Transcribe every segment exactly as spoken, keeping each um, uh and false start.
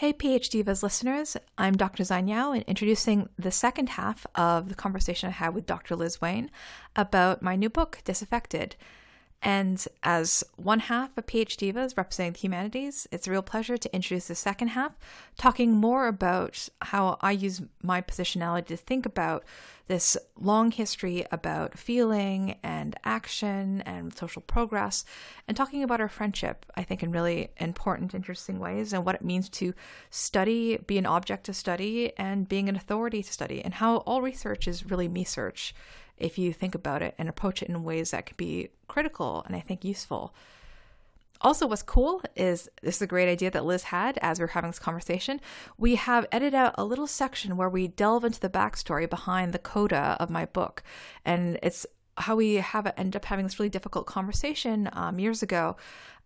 Hey, PhD Viz listeners, I'm Doctor Xine Yao, and introducing the second half of the conversation I had with Doctor Liz Wayne about my new book, Disaffected. And as one half of PhD Divas representing the humanities, it's a real pleasure to introduce the second half, talking more about how I use my positionality to think about this long history about feeling and action and social progress, and talking about our friendship, I think, in really important, interesting ways, and what it means to study, be an object to study, and being an authority to study, and how all research is really me search, if you think about it and approach it in ways that could be critical and I think useful. Also, what's cool is this is a great idea that Liz had as we were having this conversation. We have edited out a little section where we delve into the backstory behind the coda of my book. And it's how we have ended up having this really difficult conversation um, years ago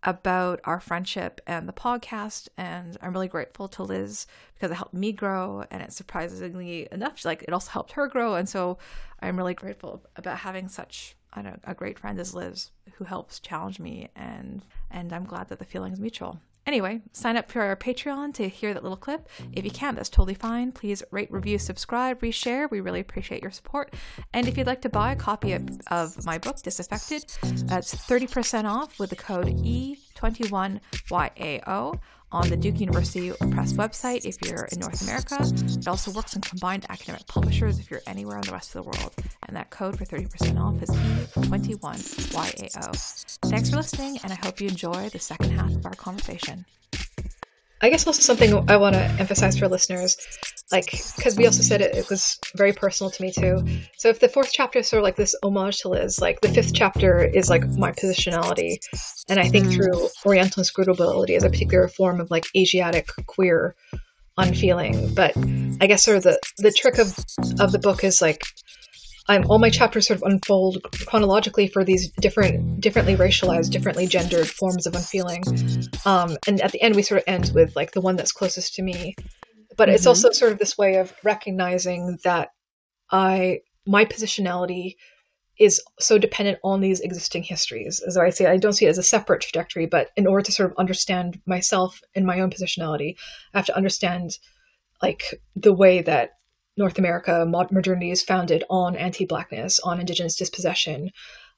about our friendship and the podcast. And I'm really grateful to Liz because it helped me grow, and it surprisingly enough, she, like it also helped her grow. And so I'm really grateful about having such I don't know, a great friend as Liz, who helps challenge me, and and I'm glad that the feeling's mutual. Anyway, sign up for our Patreon to hear that little clip. If you can, that's totally fine. Please rate, review, subscribe, reshare. We really appreciate your support. And if you'd like to buy a copy of, of my book, Disaffected, that's thirty percent off with the code E two one Y A O on the Duke University Press website if you're in North America. It also works on combined academic publishers if you're anywhere in the rest of the world. And that code for thirty percent off is E two one Y A O. Thanks for listening, and I hope you enjoy the second half of our conversation. I guess also something I want to emphasize for listeners, like, because we also said it, it was very personal to me too. So if the fourth chapter is sort of like this homage to Liz, like the fifth chapter is like my positionality. And I think through Oriental inscrutability as a particular form of like Asiatic queer unfeeling. But I guess sort of the, the trick of, of the book is like, I'm, all my chapters sort of unfold chronologically for these different, differently racialized, differently gendered forms of unfeeling. Um, and at the end, we sort of end with like the one that's closest to me. But mm-hmm. It's also sort of this way of recognizing that I, my positionality is so dependent on these existing histories. As I say, I don't see it as a separate trajectory, but in order to sort of understand myself and my own positionality, I have to understand like the way that North America modernity is founded on anti-blackness, on indigenous dispossession,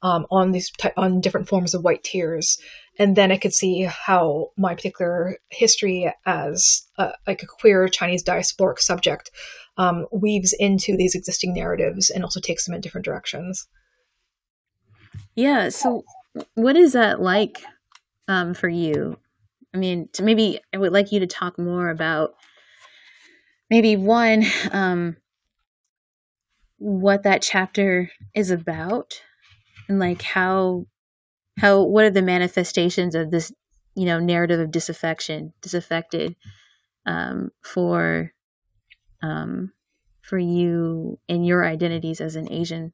um, on these t- on different forms of white tears, and then I could see how my particular history as a, like a queer Chinese diasporic subject um, weaves into these existing narratives and also takes them in different directions. Yeah. So, what is that like um, for you? I mean, to maybe I would like you to talk more about. Maybe one, um, what that chapter is about, and like how, how what are the manifestations of this, you know, narrative of disaffection, disaffected, um, for, um, for you and your identities as an Asian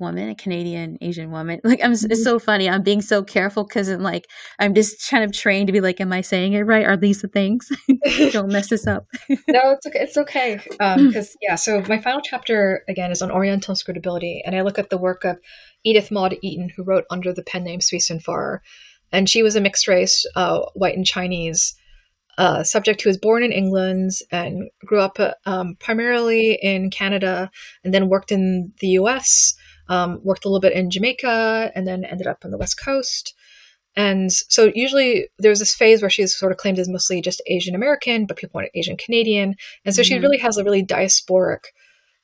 woman, a Canadian Asian woman. Like I'm, it's so funny. I'm being so careful because I'm like I'm just kind of trained to be like, am I saying it right? Are these the things? Don't mess this up. No, it's okay. It's okay. Um, because yeah. So my final chapter again is on Oriental inscrutability, and I look at the work of Edith Maud Eaton, who wrote under the pen name Sui Sin Far, and she was a mixed race, uh, white and Chinese, uh, subject who was born in England and grew up uh, um, primarily in Canada, and then worked in the U S. Um, worked a little bit in Jamaica, and then ended up on the West Coast. And so usually there's this phase where she's sort of claimed as mostly just Asian American, but people want Asian Canadian. And so mm-hmm. She really has a really diasporic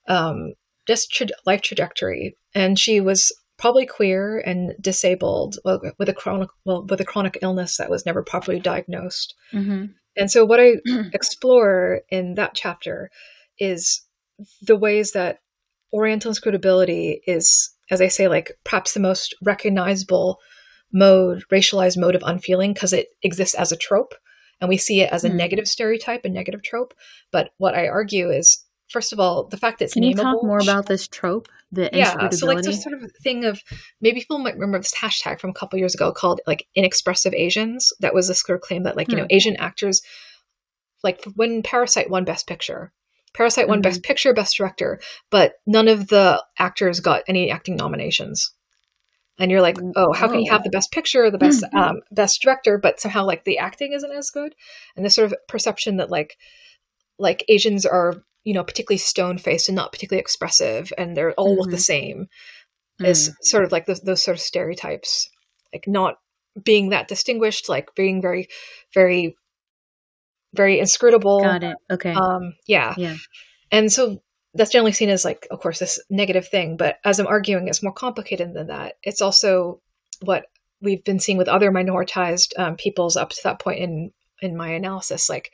um, just tra- life trajectory. And she was probably queer and disabled well, with a chronic well, with a chronic illness that was never properly diagnosed. Mm-hmm. And so what I explore in that chapter is the ways that Oriental inscrutability is, as I say, like perhaps the most recognizable mode, racialized mode of unfeeling, because it exists as a trope, and we see it as a mm. negative stereotype, a negative trope. But what I argue is, first of all, the fact that it's can nameable, you talk more about this trope, the yeah, so like this sort of thing of maybe people might remember this hashtag from a couple years ago called like inexpressive Asians. That was a sort of claim that like mm. you know Asian actors, like when Parasite won Best Picture. Parasite won mm-hmm. Best Picture, Best Director, but none of the actors got any acting nominations. and you're like, oh, how oh. can you have the best picture, the best mm-hmm. um, best director, but somehow like the acting isn't as good? And this sort of perception that like like Asians are, you know, particularly stone faced and not particularly expressive, and they're all mm-hmm. look the same, mm-hmm. is sort of like those, those sort of stereotypes, like not being that distinguished, like being very, very, very inscrutable. Got it. Okay. Um, yeah. Yeah. And so that's generally seen as like, of course, this negative thing, but as I'm arguing, it's more complicated than that. It's also what we've been seeing with other minoritized um, peoples up to that point in, in my analysis. Like,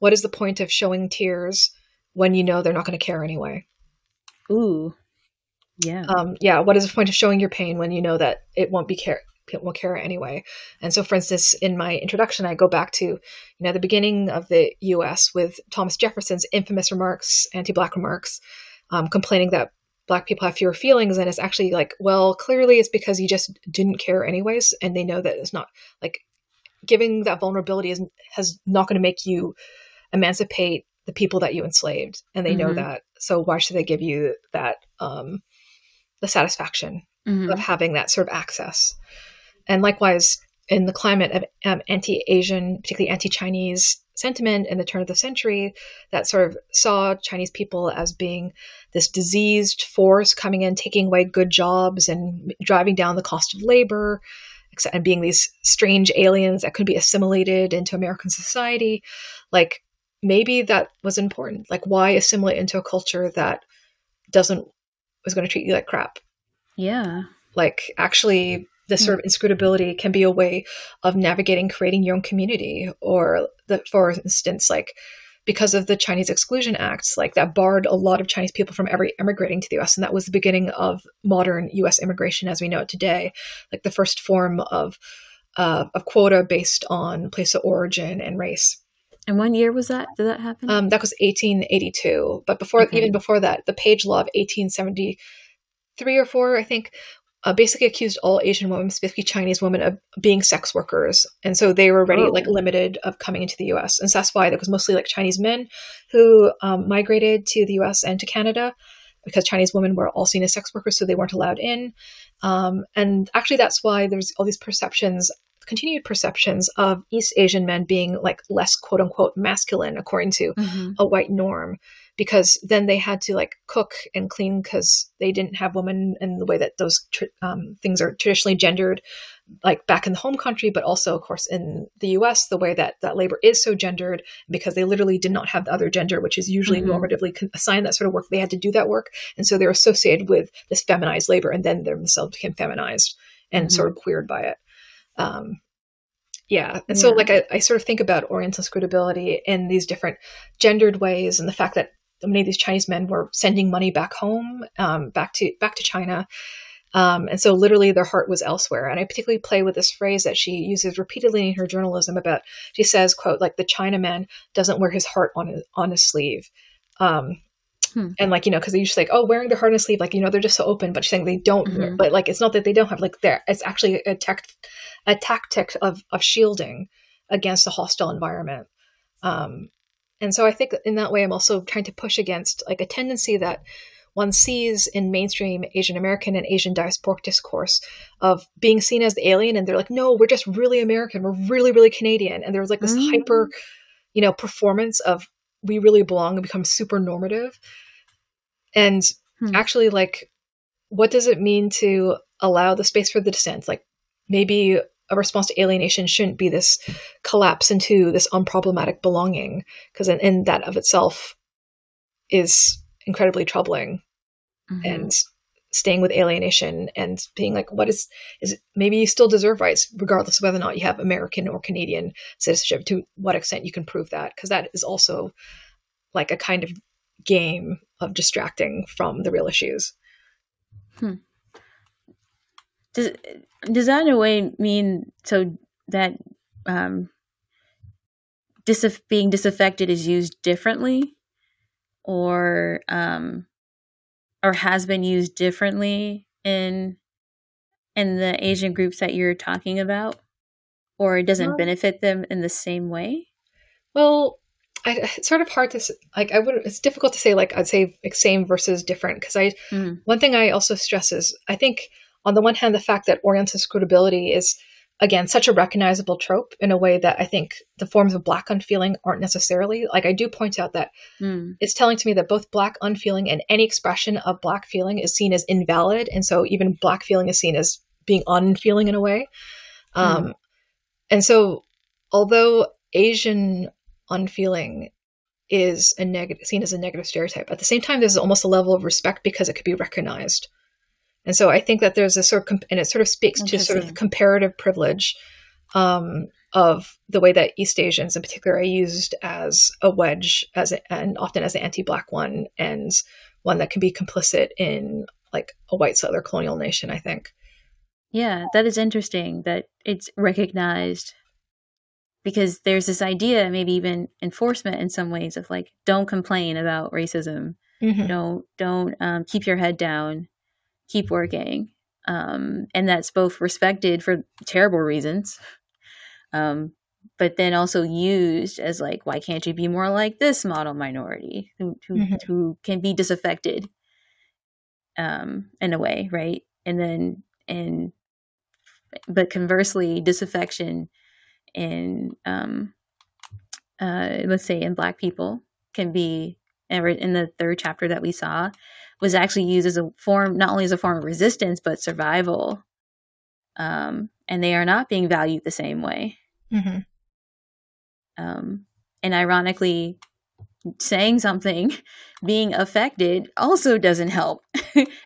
what is the point of showing tears when you know they're not going to care anyway? Ooh. Yeah. Um, yeah. What is the point of showing your pain when you know that it won't be care will care anyway? And so, for instance, in my introduction, I go back to, you know, the beginning of the U S with Thomas Jefferson's infamous remarks, anti-Black remarks, um, complaining that Black people have fewer feelings. And it's actually like, well, clearly it's because you just didn't care anyways. And they know that it's not like giving that vulnerability is has not going to make you emancipate the people that you enslaved. And they mm-hmm. know that. So why should they give you that, um, the satisfaction mm-hmm. of having that sort of access? And likewise, in the climate of um, anti-Asian, particularly anti-Chinese sentiment in the turn of the century, that sort of saw Chinese people as being this diseased force coming in, taking away good jobs and driving down the cost of labor, and being these strange aliens that could be assimilated into American society. Like, maybe that was important. Like, why assimilate into a culture that doesn't, is going to treat you like crap? Yeah. Like, actually, this sort of inscrutability can be a way of navigating, creating your own community. Or the, for instance, like because of the Chinese Exclusion Acts, like that barred a lot of Chinese people from ever immigrating to the U S. And that was the beginning of modern U S immigration as we know it today. Like the first form of, uh, of quota based on place of origin and race. And when year was that? Did that happen? Um, that was eighteen eighty-two. But before, okay. even before that, the Page Law of eighteen seventy-three or four, I think, Uh, basically accused all Asian women, specifically Chinese women, of being sex workers. And so they were already oh. like limited of coming into the U S. And so that's why there was mostly like Chinese men who um, migrated to the U S and to Canada, because Chinese women were all seen as sex workers, so they weren't allowed in. Um, and actually that's why there's all these perceptions, continued perceptions of East Asian men being like less quote unquote masculine according to mm-hmm. a white norm, because then they had to like cook and clean because they didn't have women in the way that those tr- um, things are traditionally gendered, like back in the home country, but also of course in the U S, the way that that labor is so gendered, because they literally did not have the other gender, which is usually mm-hmm. normatively con- assigned that sort of work. They had to do that work. And so they're associated with this feminized labor, and then they themselves became feminized and mm-hmm. sort of queered by it. Um, yeah. And yeah. so like, I, I sort of think about Oriental inscrutability in these different gendered ways, and the fact that many of these Chinese men were sending money back home, um, back to back to China. Um, and so literally their heart was elsewhere. And I particularly play with this phrase that she uses repeatedly in her journalism about, she says, quote, like the Chinaman doesn't wear his heart on his, on his sleeve. Um, hmm. And like, you know, cause they're usually like, oh, wearing their heart on his sleeve, like, you know, they're just so open, but she's saying they don't, mm-hmm. but like, it's not that they don't have like there, it's actually a tact, a tactic of, of shielding against a hostile environment. Um, And so I think in that way, I'm also trying to push against like a tendency that one sees in mainstream Asian American and Asian diasporic discourse of being seen as the alien. And they're like, no, we're just really American. We're really, really Canadian. And there was like this mm. hyper, you know, performance of we really belong and become super normative. And hmm. actually, like, what does it mean to allow the space for the dissent? Like maybe a response to alienation shouldn't be this collapse into this unproblematic belonging, because in, in that of itself is incredibly troubling. Mm-hmm. And staying with alienation and being like, what is, is it, maybe you still deserve rights, regardless of whether or not you have American or Canadian citizenship, to what extent you can prove that, because that is also like a kind of game of distracting from the real issues. Hmm. Does does that in a way mean so that um, dis- being disaffected is used differently, or um, or has been used differently in in the Asian groups that you're talking about, or it doesn't well, benefit them in the same way? Well, I, it's sort of hard to like. I would. It's difficult to say. Like I'd say like same versus different, because I mm. one thing I also stress is I think on the one hand, the fact that Oriental inscrutability is, again, such a recognizable trope in a way that I think the forms of Black unfeeling aren't necessarily. Like, I do point out that mm. it's telling to me that both Black unfeeling and any expression of Black feeling is seen as invalid. And so even Black feeling is seen as being unfeeling in a way. Um, mm. And so although Asian unfeeling is a negative, seen as a negative stereotype, at the same time, there's almost a level of respect because it could be recognized. And so I think that there's a sort of, and it sort of speaks to sort of comparative privilege um, of the way that East Asians in particular are used as a wedge, as a, and often as an anti-Black one, and one that can be complicit in like a white settler colonial nation, I think. Yeah, that is interesting that it's recognized, because there's this idea, maybe even enforcement in some ways, of like, don't complain about racism. Mm-hmm. Don't, don't um, keep your head down. Keep working. Um, and that's both respected for terrible reasons, um, but then also used as like, why can't you be more like this model minority who, who, mm-hmm. who can be disaffected um, in a way, right? And then, and but conversely, disaffection in, um, uh, let's say, in Black people can be, in the third chapter that we saw, was actually used as a form, not only as a form of resistance, but survival. Um, and they are not being valued the same way. Mm-hmm. Um, and ironically, saying something, being affected, also doesn't help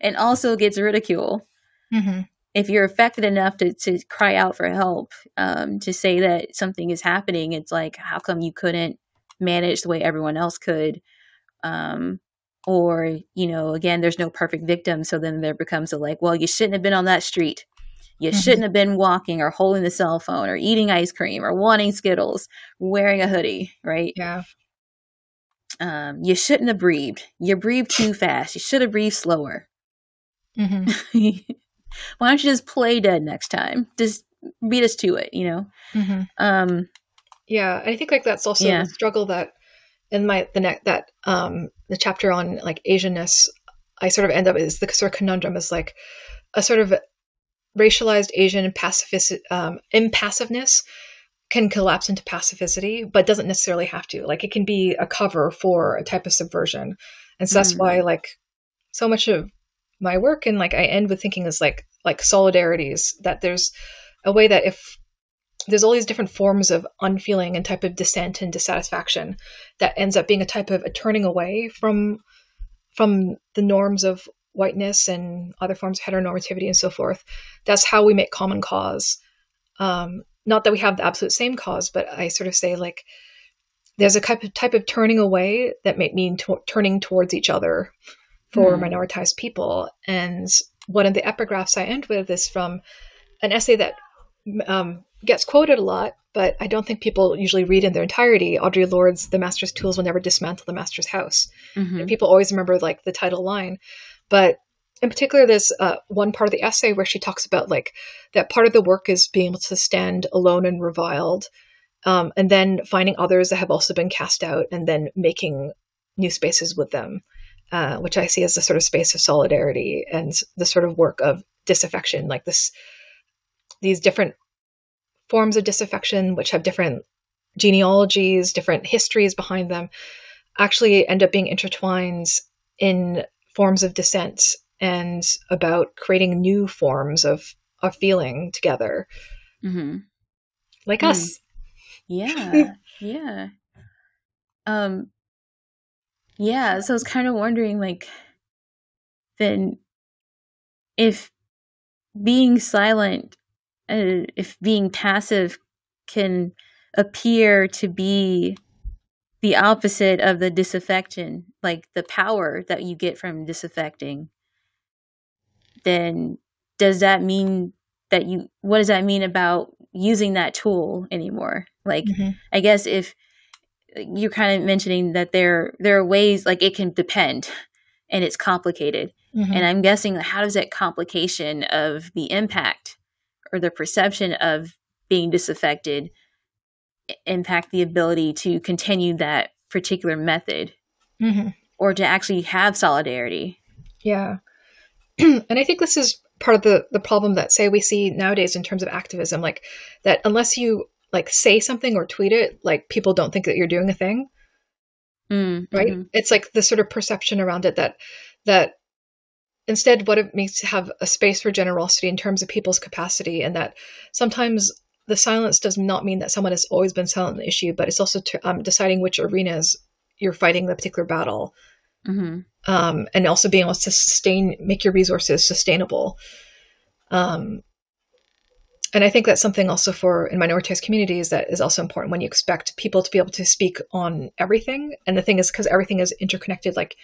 and also gets ridicule. Mm-hmm. If you're affected enough to, to cry out for help, um, to say that something is happening, it's like, how come you couldn't manage the way everyone else could? Um, or, you know, again, there's no perfect victim. So then there becomes a like, well, you shouldn't have been on that street. You mm-hmm. shouldn't have been walking or holding the cell phone or eating ice cream or wanting Skittles, wearing a hoodie, right? Yeah. Um, you shouldn't have breathed. You breathed too fast. You should have breathed slower. Mm-hmm. Why don't you just play dead next time? Just beat us to it, you know? Mm-hmm. Um, yeah. I think like that's also yeah. the struggle that, in my the next that um the chapter on like Asianness, I sort of end up is the sort of conundrum is like a sort of racialized Asian pacifist um, impassiveness can collapse into pacificity, but doesn't necessarily have to. Like it can be a cover for a type of subversion, and so that's mm-hmm. why like so much of my work and like I end with thinking is like like solidarities, that there's a way that if there's all these different forms of unfeeling and type of dissent and dissatisfaction that ends up being a type of a turning away from from the norms of whiteness and other forms of heteronormativity and so forth. That's how we make common cause. Um, not that we have the absolute same cause, but I sort of say like there's a type of, type of turning away that may mean to- turning towards each other for mm. minoritized people. And one of the epigraphs I end with is from an essay that um, gets quoted a lot, but I don't think people usually read in their entirety, Audre Lorde's The Master's Tools Will Never Dismantle the Master's House. Mm-hmm. And people always remember like the title line. But in particular, there's uh, one part of the essay where she talks about like that part of the work is being able to stand alone and reviled, um, and then finding others that have also been cast out and then making new spaces with them, uh, which I see as the sort of space of solidarity and the sort of work of disaffection, like this, these different forms of disaffection, which have different genealogies, different histories behind them, actually end up being intertwined in forms of dissent and about creating new forms of, of feeling together. Mm-hmm. Like mm. us. Yeah. yeah. Um, yeah. So I was kind of wondering, like, then if being silent Uh, if being passive can appear to be the opposite of the disaffection, like the power that you get from disaffecting, then does that mean that you, what does that mean about using that tool anymore? Like, mm-hmm. I guess if you're kind of mentioning that there, there are ways, like it can depend and it's complicated. Mm-hmm. And I'm guessing how does that complication of the impact or the perception of being disaffected impact the ability to continue that particular method mm-hmm. or to actually have solidarity? Yeah. And I think this is part of the, the problem that, say, we see nowadays in terms of activism, like that unless you like say something or tweet it, like people don't think that you're doing a thing. Mm, right. Mm-hmm. It's like the sort of perception around it that, that instead what it means to have a space for generosity in terms of people's capacity, and that sometimes the silence does not mean that someone has always been silent on the issue, but it's also to, um, deciding which arenas you're fighting the particular battle. Mm-hmm. Um, and also being able to sustain, make your resources sustainable. Um, and I think that's something also for in minoritized communities that is also important when you expect people to be able to speak on everything. And the thing is, because everything is interconnected, like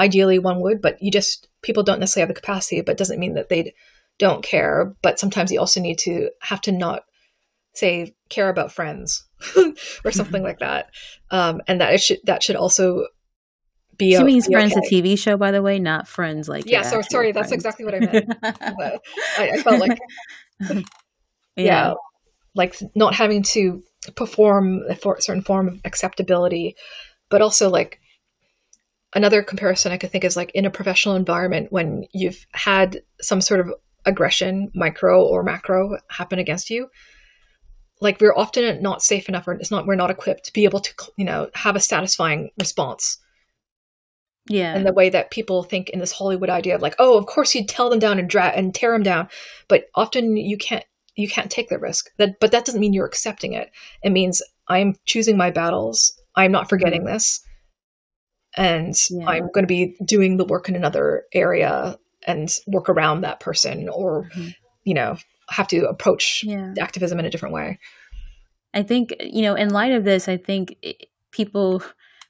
ideally one would, but you just, people don't necessarily have the capacity, but it doesn't mean that they don't care. But sometimes you also need to have to not say care about friends or something like that. Um, and that it should, that should also Be she o- means Friends, okay. The T V show, by the way, not Friends like yeah. So sorry, friends. That's exactly what I meant. I, I felt like yeah. yeah, like not having to perform a for- certain form of acceptability, but also like another comparison I could think is like in a professional environment when you've had some sort of aggression, micro or macro, happen against you. Like we're often not safe enough, or it's not we're not equipped to be able to you know have a satisfying response. Yeah. And the way that people think in this Hollywood idea of like, oh, of course you'd tell them down and dra- and tear them down. But often you can't, you can't take the risk that, but that doesn't mean you're accepting it. It means I'm choosing my battles. I'm not forgetting mm-hmm. this. And yeah. I'm going to be doing the work in another area and work around that person or, mm-hmm. you know, have to approach yeah. activism in a different way. I think, you know, in light of this, I think people...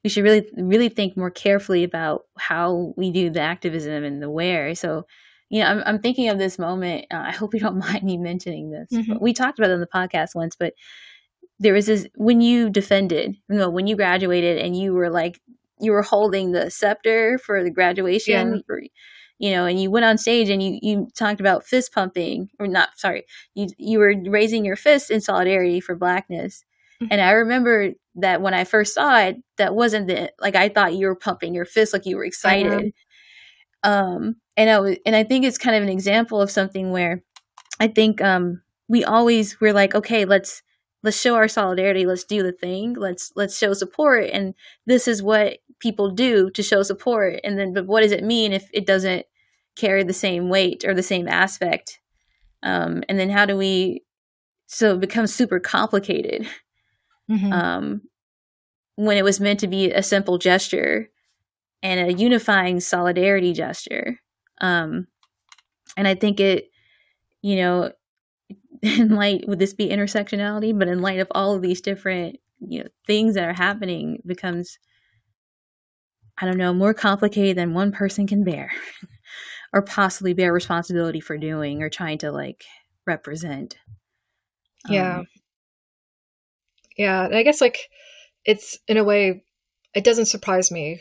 we should really, really think more carefully about how we do the activism and the where. So, you know, I'm, I'm thinking of this moment. Uh, I hope you don't mind me mentioning this. Mm-hmm. But we talked about it on the podcast once, but there was this, when you defended, you know, when you graduated and you were like, you were holding the scepter for the graduation, yeah. for, you know, and you went on stage and you, you talked about fist pumping or not, sorry, you, you were raising your fist in solidarity for Blackness. And I remember that when I first saw it, that wasn't the, like, I thought you were pumping your fist, like you were excited. Uh-huh. Um, and I was, and I think it's kind of an example of something where I think um, we always were like, okay, let's, let's show our solidarity. Let's do the thing. Let's, let's show support. And this is what people do to show support. And then, but what does it mean if it doesn't carry the same weight or the same aspect? Um, and then how do we, so it becomes super complicated. Mm-hmm. Um, when it was meant to be a simple gesture and a unifying solidarity gesture. Um, and I think it, you know, in light, would this be intersectionality? But in light of all of these different, you know, things that are happening, it becomes, I don't know, more complicated than one person can bear or possibly bear responsibility for doing or trying to like represent. Um, yeah. Yeah, and I guess like it's in a way, it doesn't surprise me,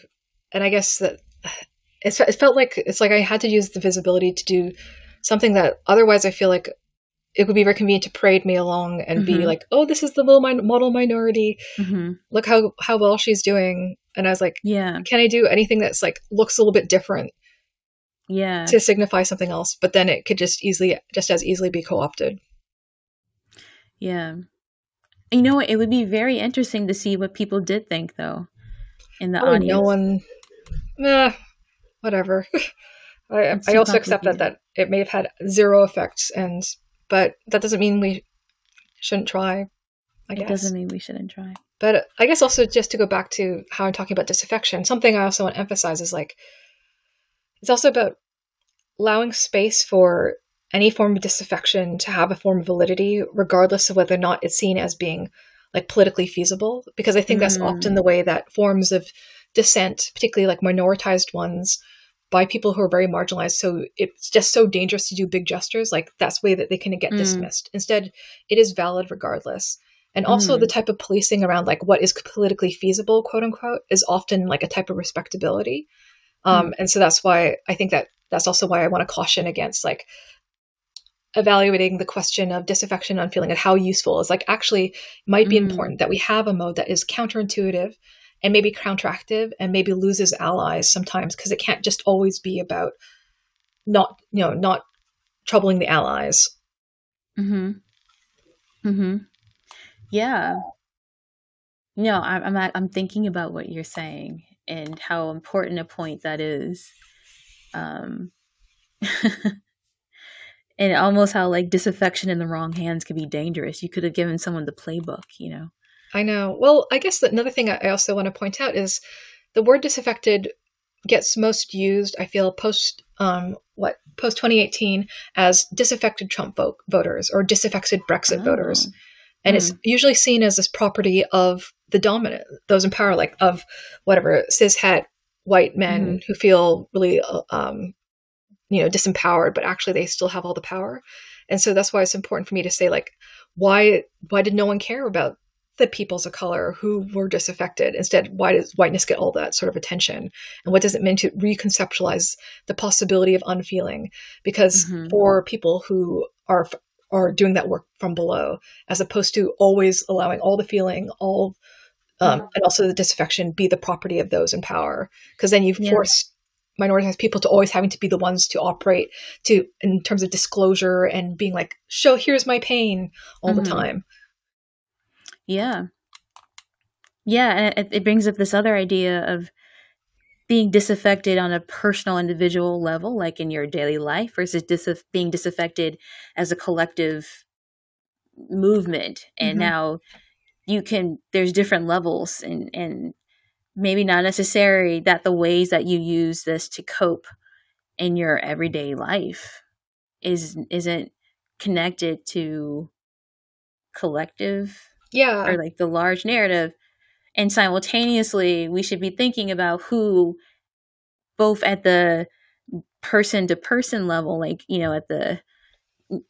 and I guess that it's, it felt like it's like I had to use the visibility to do something that otherwise I feel like it would be very convenient to parade me along and mm-hmm. be like, oh, this is the little min- model minority. Mm-hmm. Look how how well she's doing. And I was like, yeah, can I do anything that's like looks a little bit different? Yeah, to signify something else, but then it could just easily, just as easily be co-opted. Yeah. You know what? It would be very interesting to see what people did think, though, in the oh, audience. No one, nah, whatever. I, I also accept that that it may have had zero effects, and but that doesn't mean we shouldn't try. I guess it doesn't mean we shouldn't try. But I guess also just to go back to how I'm talking about disaffection, something I also want to emphasize is like it's also about allowing space for any form of disaffection to have a form of validity, regardless of whether or not it's seen as being like politically feasible, because I think mm. that's often the way that forms of dissent, particularly like minoritized ones by people who are very marginalized. So it's just so dangerous to do big gestures. Like that's the way that they can get mm. dismissed. Instead, it is valid regardless. And also mm. the type of policing around like what is politically feasible, quote unquote, is often like a type of respectability. Um, mm. And so that's why I think that that's also why I want to caution against like evaluating the question of disaffection on feeling and how useful is like actually might be mm. important that we have a mode that is counterintuitive and maybe counteractive and maybe loses allies sometimes because it can't just always be about not, you know, not troubling the Allies. Mm-hmm. Mm-hmm. Yeah. No, I'm I'm, at, I'm thinking about what you're saying and how important a point that is. Um, and almost how, like, disaffection in the wrong hands could be dangerous. You could have given someone the playbook, you know? I know. Well, I guess that another thing I also want to point out is the word disaffected gets most used, I feel, post um what post twenty eighteen as disaffected Trump vote- voters or disaffected Brexit oh. voters, and mm. it's usually seen as this property of the dominant, those in power, like of whatever cishet white men mm. who feel really um you know disempowered, but actually they still have all the power. And so that's why it's important for me to say, like, why why did no one care about the peoples of color who were disaffected? Instead, why does whiteness get all that sort of attention? And what does it mean to reconceptualize the possibility of unfeeling? Because mm-hmm. for people who are are doing that work from below, as opposed to always allowing all the feeling, all um, mm-hmm. and also the disaffection be the property of those in power, because then you yeah. force minoritized people to always having to be the ones to operate to in terms of disclosure and being like, show here's my pain all mm-hmm. the time. Yeah. Yeah. And it, it brings up this other idea of being disaffected on a personal individual level, like in your daily life, versus dis- being disaffected as a collective movement. And mm-hmm. now you can, there's different levels, and, and maybe not necessary that the ways that you use this to cope in your everyday life is, isn't connected to collective Yeah. or like the large narrative. And simultaneously, we should be thinking about who, both at the person to person level, like, you know, at the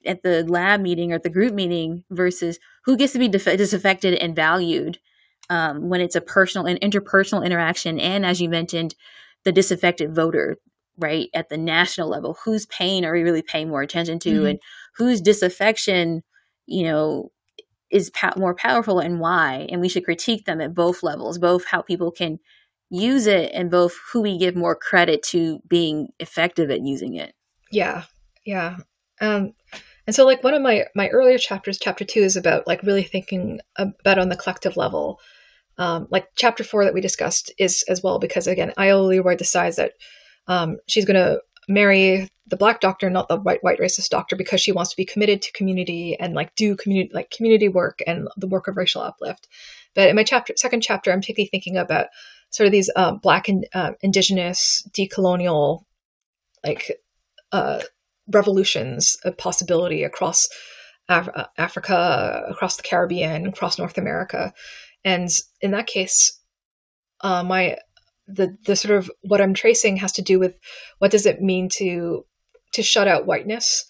at the lab meeting or at the group meeting, versus who gets to be def- disaffected and valued um, when it's a personal and interpersonal interaction. And as you mentioned, the disaffected voter, right, at the national level, whose pain are we really paying more attention to, mm-hmm. and whose disaffection, you know, is po- more powerful, and why. And we should critique them at both levels, both how people can use it and both who we give more credit to being effective at using it. Yeah. Yeah. Um, and so, like, one of my, my earlier chapters, chapter two, is about, like, really thinking about on the collective level. Um, like chapter four that we discussed is as well, because again, Iola Leroy decides that um, she's going to marry the black doctor, not the white white racist doctor, because she wants to be committed to community and, like, do community like community work and the work of racial uplift. But in my chapter second chapter, I'm particularly thinking about sort of these uh, black and uh, indigenous decolonial, like, uh, revolutions of possibility across Af- Africa, across the Caribbean, across North America. And in that case, uh, my The, the sort of what I'm tracing has to do with what does it mean to to shut out whiteness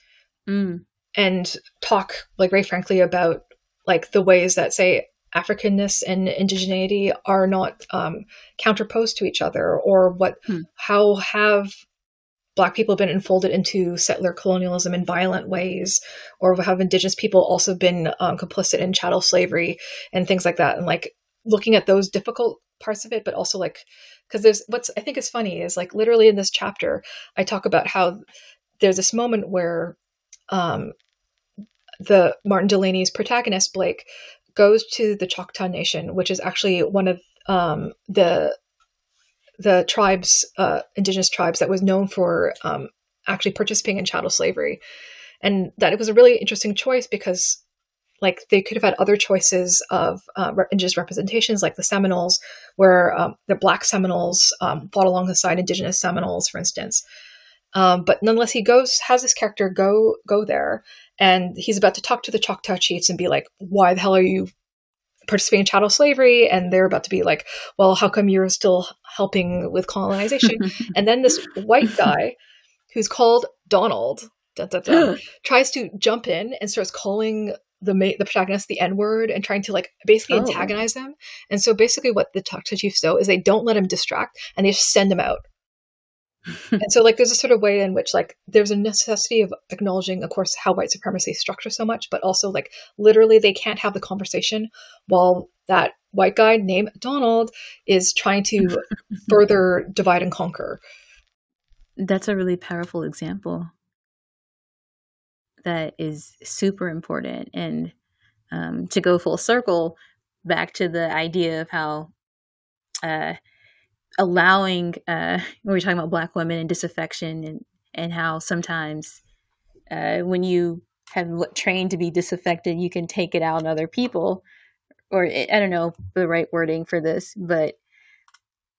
mm. and talk, like, very frankly about, like, the ways that, say, Africanness and indigeneity are not um, counterposed to each other, or what mm. how have Black people been enfolded into settler colonialism in violent ways, or have Indigenous people also been um, complicit in chattel slavery and things like that, and, like, looking at those difficult parts of it, but also, like, because there's what's I think is funny is, like, literally in this chapter, I talk about how there's this moment where um, the Martin Delaney's protagonist, Blake, goes to the Choctaw Nation, which is actually one of um, the the tribes, uh, indigenous tribes that was known for um, actually participating in chattel slavery. And that it was a really interesting choice, because, like, they could have had other choices of uh, indigenous representations, like the Seminoles, where um, the Black Seminoles um, fought alongside Indigenous Seminoles, for instance. Um, but nonetheless, he goes has this character go go there, and he's about to talk to the Choctaw chiefs and be like, "Why the hell are you participating in chattel slavery?" And they're about to be like, "Well, how come you're still helping with colonization?" And then this white guy, who's called Donald, da, da, da, tries to jump in and starts calling the ma- the protagonist the N-word and trying to, like, basically oh. antagonize them. And so basically what the Choctaw chiefs do is they don't let him distract, and they just send him out. And so, like, there's a sort of way in which, like, there's a necessity of acknowledging, of course, how white supremacy structures so much, but also, like, literally they can't have the conversation while that white guy named Donald is trying to further divide and conquer. That's a really powerful example. that is super important. And um, to go full circle back to the idea of how uh, allowing, uh, we were talking about Black women and disaffection, and, and how sometimes uh, when you have trained to be disaffected, you can take it out on other people, or I don't know the right wording for this, but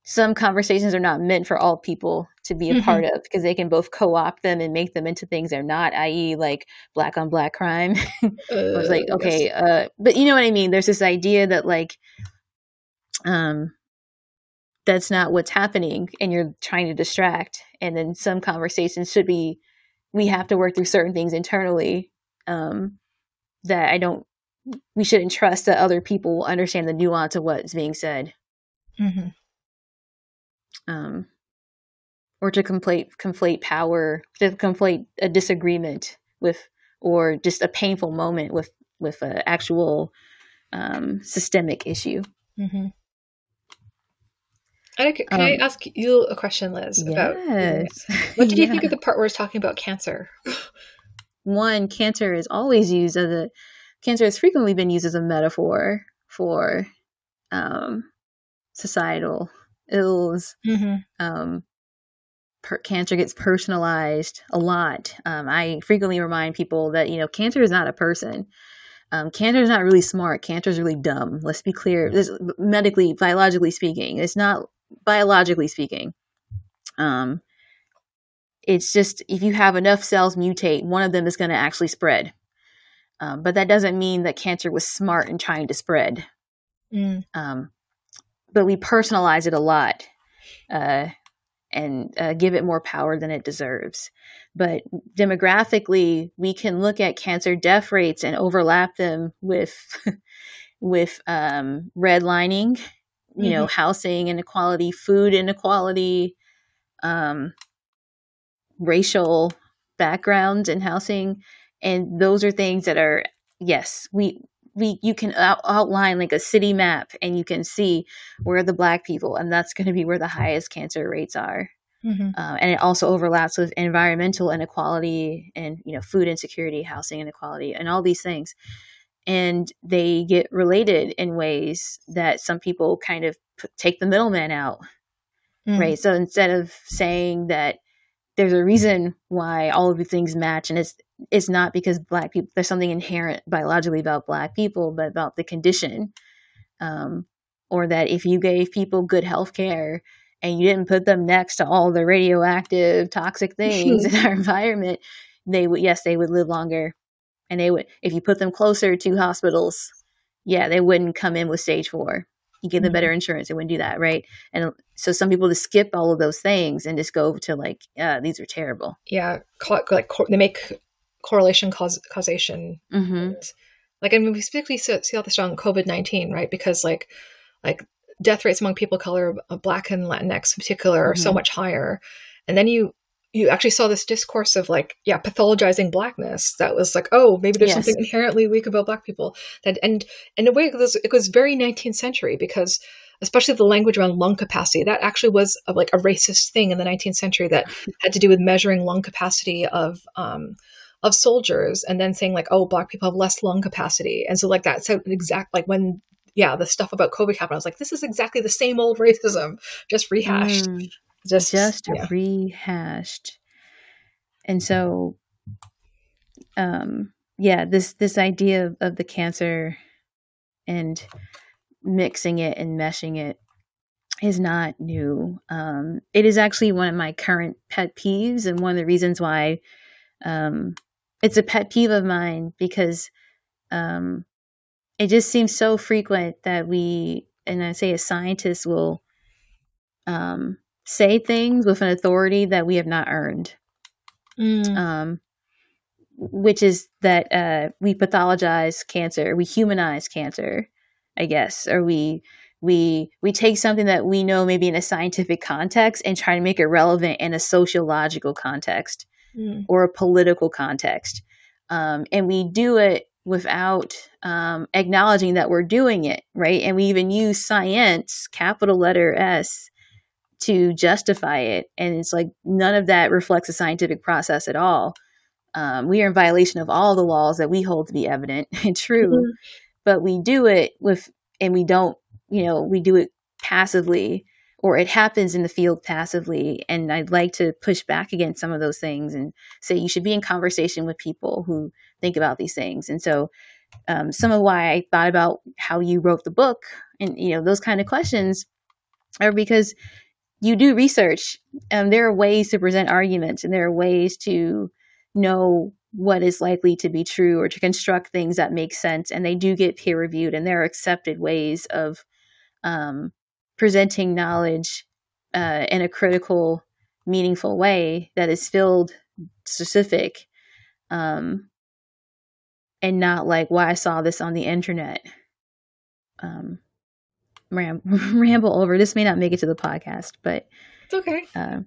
some conversations are not meant for all people to be a mm-hmm. part of, because they can both co-opt them and make them into things they're not, that is like Black on Black crime. uh, I was like, okay, yes. uh, but you know what I mean? There's this idea that like, um, that's not what's happening, and you're trying to distract. And then some conversations should be, we have to work through certain things internally um, that I don't, we shouldn't trust that other people will understand the nuance of what's being said. Mm-hmm. Um, or to conflate, conflate power, to conflate a disagreement with, or just a painful moment with, with an actual um, systemic issue. Mm-hmm. I, can um, I ask you a question, Liz? Yes. About what did you yeah. think of the part where it's talking about cancer? One, cancer is always used as a, cancer has frequently been used as a metaphor for um, societal ills. Mm-hmm. Um, per- cancer gets personalized a lot. Um, I frequently remind people that, you know, cancer is not a person. Um, cancer is not really smart. Cancer is really dumb. Let's be clear. This, medically, biologically speaking, it's not biologically speaking. Um, it's just, if you have enough cells mutate, one of them is going to actually spread. Um, but that doesn't mean that cancer was smart and trying to spread. Mm. Um, but we personalize it a lot uh, and uh, give it more power than it deserves. But demographically, we can look at cancer death rates and overlap them with with um, redlining, mm-hmm. you know, housing inequality, food inequality, um, racial backgrounds in housing. And those are things that are, yes, we... We, you can out- outline like a city map, and you can see where the Black people, and that's going to be where the highest cancer rates are. Mm-hmm. Uh, and it also overlaps with environmental inequality and, you know, food insecurity, housing inequality, and all these things. And they get related in ways that some people kind of p- take the middleman out, mm-hmm. right? So instead of saying that there's a reason why all of these things match, and it's it's not because Black people, there's something inherent biologically about Black people, but about the condition. Um, or that if you gave people good health care and you didn't put them next to all the radioactive toxic things in our environment, they would, yes, they would live longer. And they would, if you put them closer to hospitals, yeah, they wouldn't come in with stage four. You give them better insurance. They wouldn't do that. Right. And so some people just skip all of those things and just go to like, uh, these are terrible. Yeah. Like they make correlation cause causation mm-hmm. like I mean we specifically see, see all this on covid nineteen, right? Because like like death rates among people of color, Black and Latinx in particular, mm-hmm. are so much higher. And then you you actually saw this discourse of like yeah pathologizing Blackness that was like, oh, maybe there's yes. something inherently weak about Black people. That and, and in a way it was, it was very nineteenth century, because especially the language around lung capacity, that actually was a, like a racist thing in the nineteenth century that had to do with measuring lung capacity of um of soldiers, and then saying like, oh, Black people have less lung capacity. And so like that's an exact, like when, yeah, the stuff about COVID happened, I was like, this is exactly the same old racism, just rehashed. Mm, just just yeah. rehashed. And so, um, yeah, this, this idea of, of the cancer and mixing it and meshing it is not new. Um, it is actually one of my current pet peeves, and one of the reasons why um, it's a pet peeve of mine, because um, it just seems so frequent that we, and I say as scientists, will um, say things with an authority that we have not earned, mm. um, which is that uh, we pathologize cancer, we humanize cancer, I guess, or we we we take something that we know maybe in a scientific context and try to make it relevant in a sociological context. Mm. Or a political context. Um, and we do it without um, acknowledging that we're doing it, right? And we even use science, capital letter S, to justify it. And it's like none of that reflects a scientific process at all. Um, we are in violation of all the laws that we hold to be evident and true, mm-hmm. but we do it with, and we don't, you know, we do it passively, or it happens in the field passively. And I'd like to push back against some of those things and say you should be in conversation with people who think about these things. And so um, some of why I thought about how you wrote the book and, you know, those kind of questions are because you do research. Um, there are ways to present arguments, and there are ways to know what is likely to be true or to construct things that make sense. And they do get peer reviewed, and there are accepted ways of um, presenting knowledge uh, in a critical, meaningful way that is field specific um, and not like, why well, I saw this on the internet. Um, ram- ramble over. This may not make it to the podcast, but it's okay. Uh,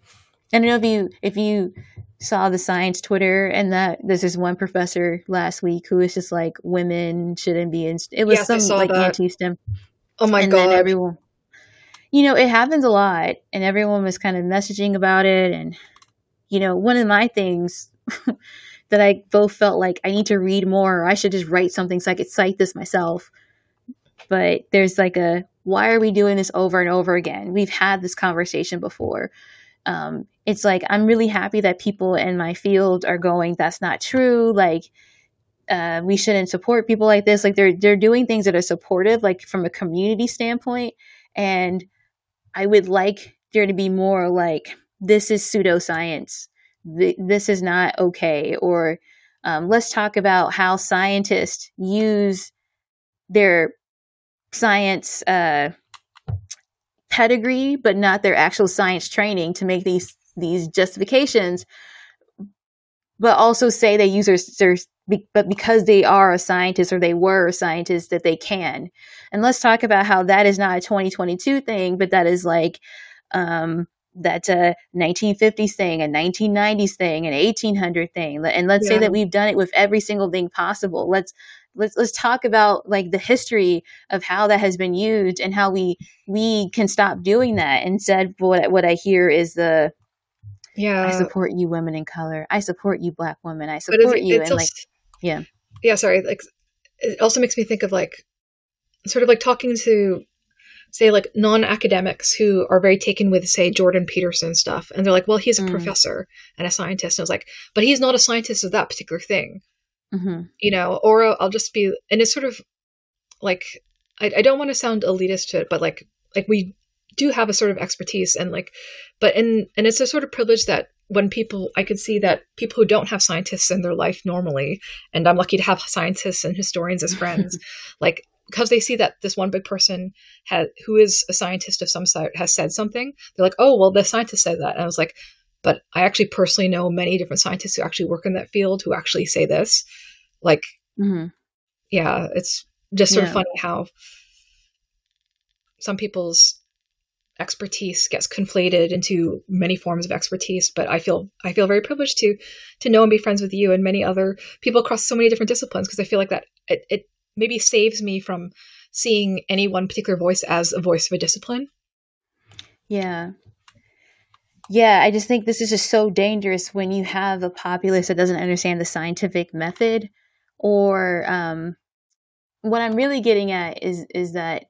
I don't know if you, if you saw the science Twitter, and that this is one professor last week who was just like, women shouldn't be in, it was yes, some like that. Anti-STEM. Oh my and God. Then everyone, you know, it happens a lot, and everyone was kind of messaging about it. And, you know, one of my things that I both felt like I need to read more, or I should just write something so I could cite this myself. But there's like a, why are we doing this over and over again? We've had this conversation before. Um, it's like, I'm really happy that people in my field are going, that's not true. Like, uh, we shouldn't support people like this. Like they're, they're doing things that are supportive, like from a community standpoint. And I would like there to be more like, this is pseudoscience. Th- this is not okay. Or, um, let's talk about how scientists use their science, uh, pedigree, but not their actual science training to make these these justifications, but also say they use their, but because they are a scientist or they were a scientist that they can. And let's talk about how that is not a twenty twenty-two thing, but that is like um, that's a nineteen fifties thing, a nineteen nineties thing, an eighteen hundred thing. And let's yeah. say that we've done it with every single thing possible. Let's Let's let's talk about like the history of how that has been used and how we we can stop doing that. Instead, what what I hear is the yeah, I support you, women in color. I support you, Black woman. I support it, you, and also, like yeah, yeah. Sorry, like it also makes me think of like sort of like talking to say like non-academics who are very taken with say Jordan Peterson stuff, and they're like, well, he's a mm. professor and a scientist, and I was like, but he's not a scientist of that particular thing. Mm-hmm. You know, or I'll just be, and it's sort of like, I, I don't want to sound elitist to it, but like, like we do have a sort of expertise and like, but, and, and it's a sort of privilege that when people, I could see that people who don't have scientists in their life normally, and I'm lucky to have scientists and historians as friends, like, because they see that this one big person has, who is a scientist of some sort has said something, they're like, oh, well, the scientist said that. And I was like, but I actually personally know many different scientists who actually work in that field who actually say this. Like, mm-hmm. yeah, it's just sort yeah. of funny how some people's expertise gets conflated into many forms of expertise. But I feel I feel very privileged to to know and be friends with you and many other people across so many different disciplines, because I feel like that it, it maybe saves me from seeing any one particular voice as a voice of a discipline. Yeah. Yeah, I just think this is just so dangerous when you have a populace that doesn't understand the scientific method. Or um, what I'm really getting at is is that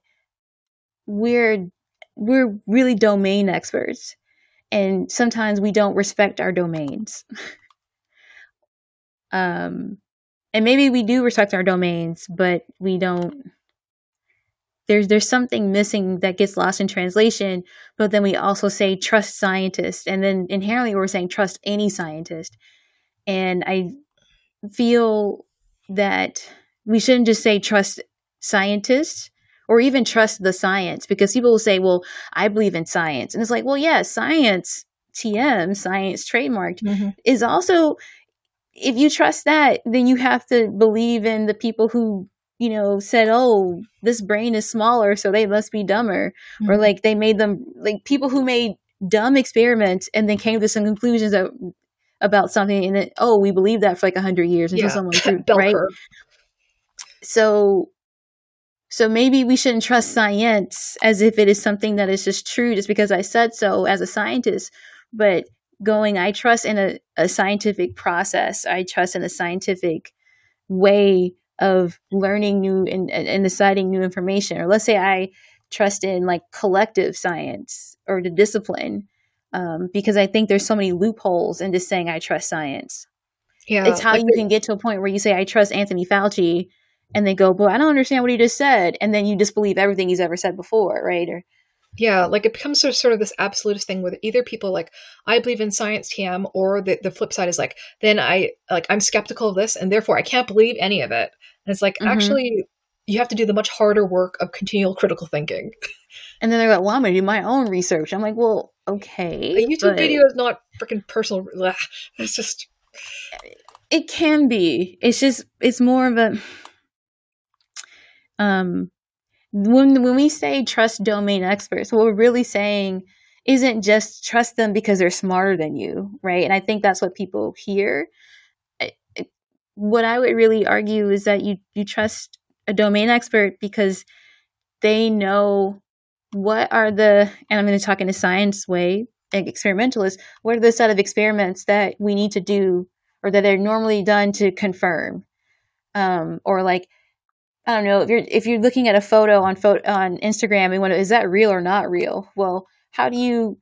we're we're really domain experts, and sometimes we don't respect our domains. um, and maybe we do respect our domains, but we don't. There's there's something missing that gets lost in translation, but then we also say trust scientists, and then inherently we're saying trust any scientist. And I feel that we shouldn't just say trust scientists or even trust the science, because people will say, well, I believe in science. And it's like, well, yeah, science, T M, science trademarked, mm-hmm. is also, if you trust that, then you have to believe in the people who, you know, said, oh, this brain is smaller, so they must be dumber. Mm-hmm. Or like they made them, like people who made dumb experiments and then came to some conclusions that, about something, and then, oh, we believed that for like one hundred years until yeah. someone proved it, right? So, so maybe we shouldn't trust science as if it is something that is just true just because I said so as a scientist, but going, I trust in a, a scientific process. I trust in a scientific way of learning new and, and deciding new information. Or let's say I trust in like collective science or the discipline, um, because I think there's so many loopholes in just saying I trust science. Yeah, it's how like, you can get to a point where you say, I trust Anthony Fauci, and they go, but I don't understand what he just said. And then you just believe everything he's ever said before, right? Or yeah, like it becomes sort of this absolutist thing where either people like, I believe in science, T M, or the, the flip side is like, then I, like, I'm skeptical of this, and therefore I can't believe any of it. And it's like, mm-hmm. actually, you have to do the much harder work of continual critical thinking. And then they're like, well, I'm going to do my own research. I'm like, well, okay. A YouTube but... video is not freaking personal. It's just... It can be. It's just, it's more of a... Um, when when we say trust domain experts, what we're really saying isn't just trust them because they're smarter than you, right? And I think that's what people hear. I, it, what I would really argue is that you, you trust a domain expert because they know what are the, and I'm going to talk in a science way, like experimentalists, what are the set of experiments that we need to do or that are normally done to confirm, um, or like, I don't know, if you're if you're looking at a photo on photo, on Instagram and wonder, is that real or not real? Well, how do you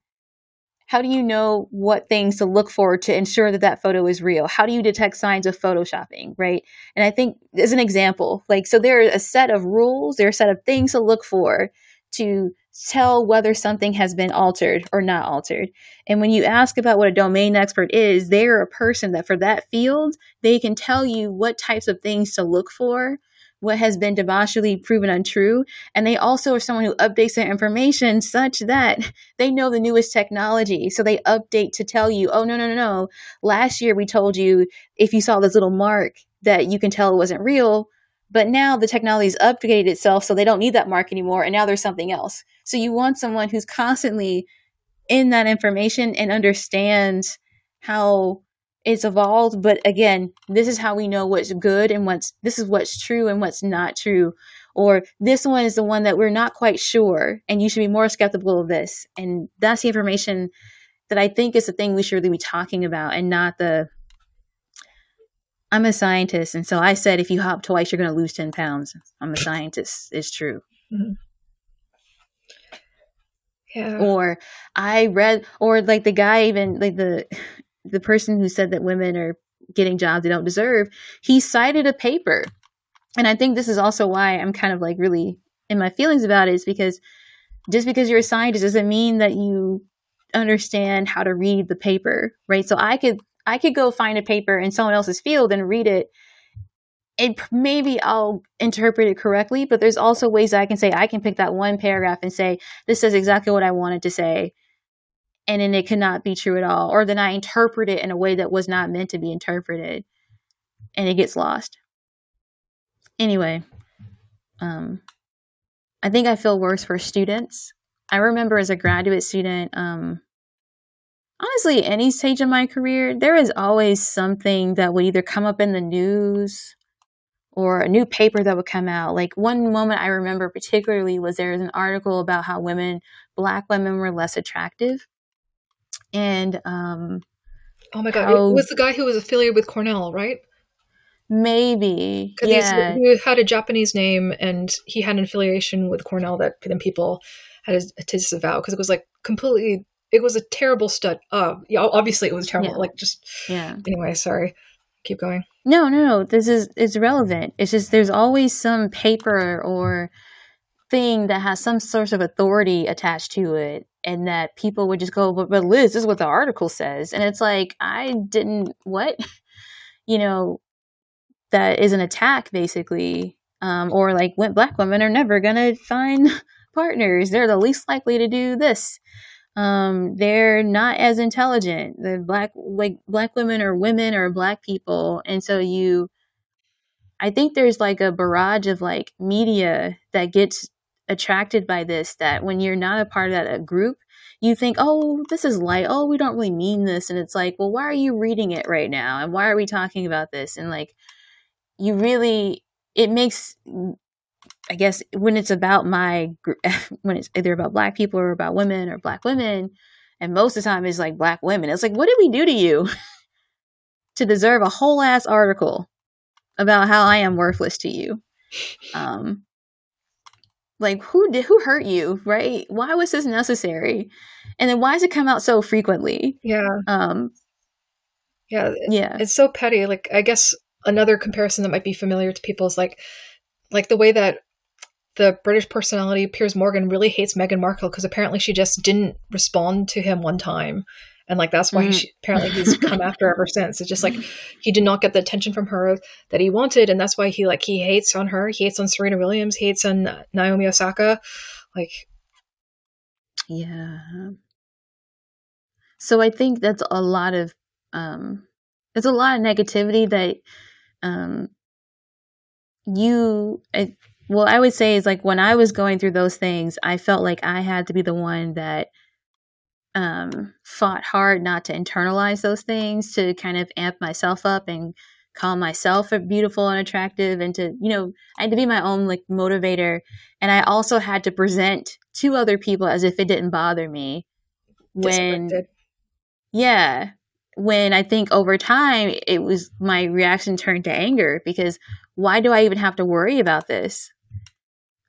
how do you know what things to look for to ensure that that photo is real? How do you detect signs of photoshopping, right? And I think as an example, like so there are a set of rules, there are a set of things to look for to tell whether something has been altered or not altered. And when you ask about what a domain expert is, they're a person that for that field, they can tell you what types of things to look for, what has been debauchery proven untrue. And they also are someone who updates their information such that they know the newest technology. So they update to tell you, oh, no, no, no, no. Last year we told you if you saw this little mark that you can tell it wasn't real, but now the technology's updated itself so they don't need that mark anymore and now there's something else. So you want someone who's constantly in that information and understands how it's evolved, but again, this is how we know what's good and what's, this is what's true and what's not true. Or this one is the one that we're not quite sure and you should be more skeptical of this. And that's the information that I think is the thing we should really be talking about and not the, I'm a scientist. And so I said, if you hop twice, you're going to lose ten pounds. I'm a scientist. It's true. Mm-hmm. Yeah. Or I read, or like the guy even like the, the person who said that women are getting jobs they don't deserve, he cited a paper. And I think this is also why I'm kind of like really in my feelings about it, is because just because you're a scientist doesn't mean that you understand how to read the paper, right? So I could, I could go find a paper in someone else's field and read it. And maybe I'll interpret it correctly, but there's also ways that I can say, I can pick that one paragraph and say, this says exactly what I wanted to say. And then it cannot be true at all. Or then I interpret it in a way that was not meant to be interpreted. And it gets lost. Anyway, um, I think I feel worse for students. I remember as a graduate student, um, honestly, any stage of my career, there is always something that would either come up in the news or a new paper that would come out. Like one moment I remember particularly was there was an article about how women, black women were less attractive. And um oh my god, how, it was the guy who was affiliated with Cornell, right? Maybe, because yeah. he had a Japanese name and he had an affiliation with Cornell that then people had to disavow because it was like completely. It was a terrible stud. Uh, yeah, obviously it was terrible. Yeah. Like just yeah. Anyway, sorry. Keep going. No, no, no. This is it's relevant. It's just there's always some paper or thing that has some source of authority attached to it. And that people would just go, but, but Liz, this is what the article says. And it's like, I didn't, what? You know, that is an attack, basically. Um, or like, when black women are never going to find partners. They're the least likely to do this. Um, they're not as intelligent. The black, like black women or women or black people. And so you, I think there's like a barrage of like media that gets attracted by this, that when you're not a part of that a group, you think, oh, this is light. Oh, we don't really mean this. And it's like, well, why are you reading it right now? And why are we talking about this? And like, you really, it makes, I guess when it's about my group, when it's either about black people or about women or black women, And most of the time it's like black women. It's like, what did we do to you to deserve a whole ass article about how I am worthless to you? Um, like who did, who hurt you? Right. Why was this necessary? And then why does it come out so frequently? Yeah. Um, yeah. It's, yeah. It's so petty. Like, I guess another comparison that might be familiar to people is like, like the way that the British personality Piers Morgan really hates Meghan Markle because apparently she just didn't respond to him one time. And like, that's why mm. he, apparently he's come after her ever since. It's just like, he did not get the attention from her that he wanted. And that's why he like, he hates on her. He hates on Serena Williams. He hates on Naomi Osaka. Like, yeah. So I think that's a lot of, um, there's a lot of negativity that, um, you, I, well, I would say is like when I was going through those things, I felt like I had to be the one that um, fought hard not to internalize those things, to kind of amp myself up and call myself beautiful and attractive, and to, you know, I had to be my own like motivator. And I also had to present to other people as if it didn't bother me. When, yeah, when I think over time, it was my reaction turned to anger because why do I even have to worry about this?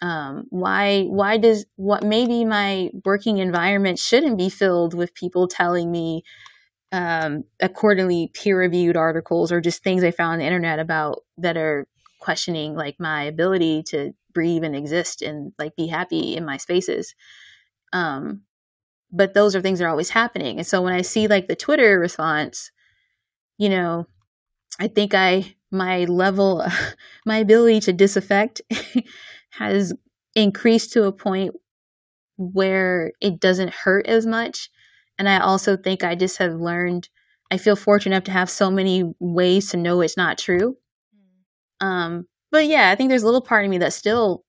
Um, why, why does what maybe my working environment shouldn't be filled with people telling me, um, accordingly peer reviewed articles or just things I found on the internet about that are questioning like my ability to breathe and exist and like be happy in my spaces. Um, but those are things that are always happening. And so when I see like the Twitter response, you know, I think I, my level, my ability to disaffect has increased to a point where it doesn't hurt as much. And I also think I just have learned, I feel fortunate enough to have so many ways to know it's not true. Um, but yeah, I think there's a little part of me that still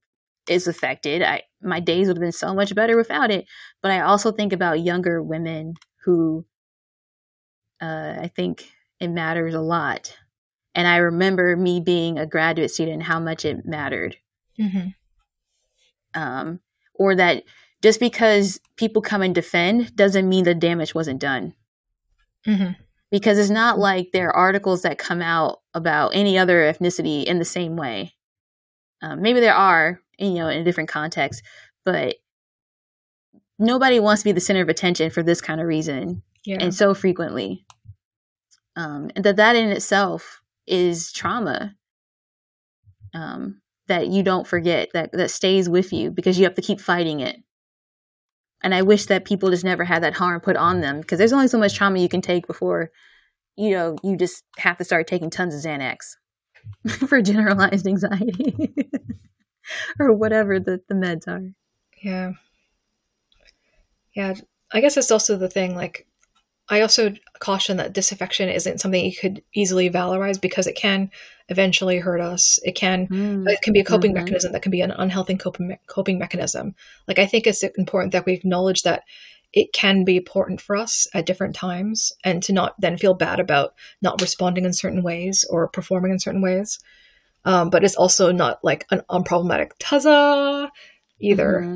is affected. I, my days would have been so much better without it. But I also think about younger women who uh, I think it matters a lot. And I remember me being a graduate student and how much it mattered. Mm-hmm. Um, or that just because people come and defend doesn't mean the damage wasn't done. Mm-hmm. Because it's not like there are articles that come out about any other ethnicity in the same way. Um, maybe there are, you know, in a different context, but nobody wants to be the center of attention for this kind of reason. Yeah. And so frequently. Um, and that that in itself is trauma. Um, that you don't forget, that, that stays with you because you have to keep fighting it. And I wish that people just never had that harm put on them because there's only so much trauma you can take before, you know, you just have to start taking tons of Xanax for generalized anxiety or whatever the, the meds are. Yeah. Yeah. I guess that's also the thing. Like, I also caution that disaffection isn't something you could easily valorize because it can eventually hurt us. It can, mm, it can be a coping mm-hmm. mechanism that can be an unhealthy coping, coping mechanism. Like, I think it's important that we acknowledge that it can be important for us at different times and to not then feel bad about not responding in certain ways or performing in certain ways. Um, but it's also not like an unproblematic taza either. Mm-hmm.